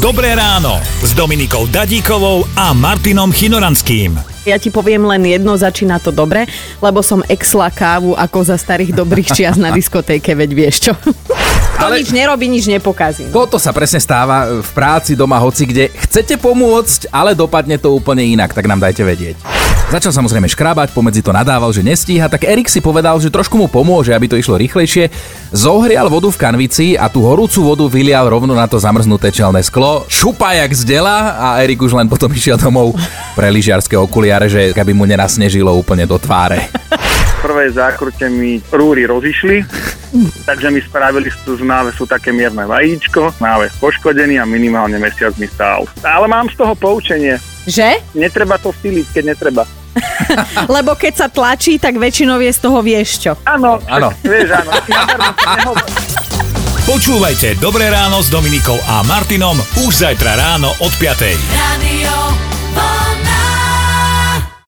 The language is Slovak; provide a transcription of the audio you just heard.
Dobré ráno s Dominikou Dadíkovou a Martinom Chynoranským. Ja ti poviem len jedno, začína to dobre, lebo som exla kávu ako za starých dobrých čias na diskotéke, veď vieš čo. Ale nič nerobí, nič nepokazí. Toto sa presne stáva v práci, doma, hoci kde. Chcete pomôcť, ale dopadne to úplne inak, tak nám dajte vedieť. Začal samozrejme škrabať, pomedzi to nadával, že nestíha, tak Erik si povedal, že trošku mu pomôže, aby to išlo rýchlejšie. Zohrial vodu v kanvici a tú horúcu vodu vylial rovno na to zamrznuté čelné sklo. Šupa jak zdela a Erik už len potom išiel domov pre lyžiarske okuliare, že aby mu nenasnežilo úplne do tváre. V prvej zákrute mi rúry rozišli, takže mi spravili z návesu také mierne vajíčko, náves poškodený a minimálne mesiac mi stál. Ale mám z toho poučenie. Že? Netreba to stýliť, keď netreba. Lebo keď sa tlačí, tak väčšinou je z toho vieš čo. Áno, vieš, áno. Počúvajte Dobré ráno s Dominikou a Martinom už zajtra ráno od 5:00. Radio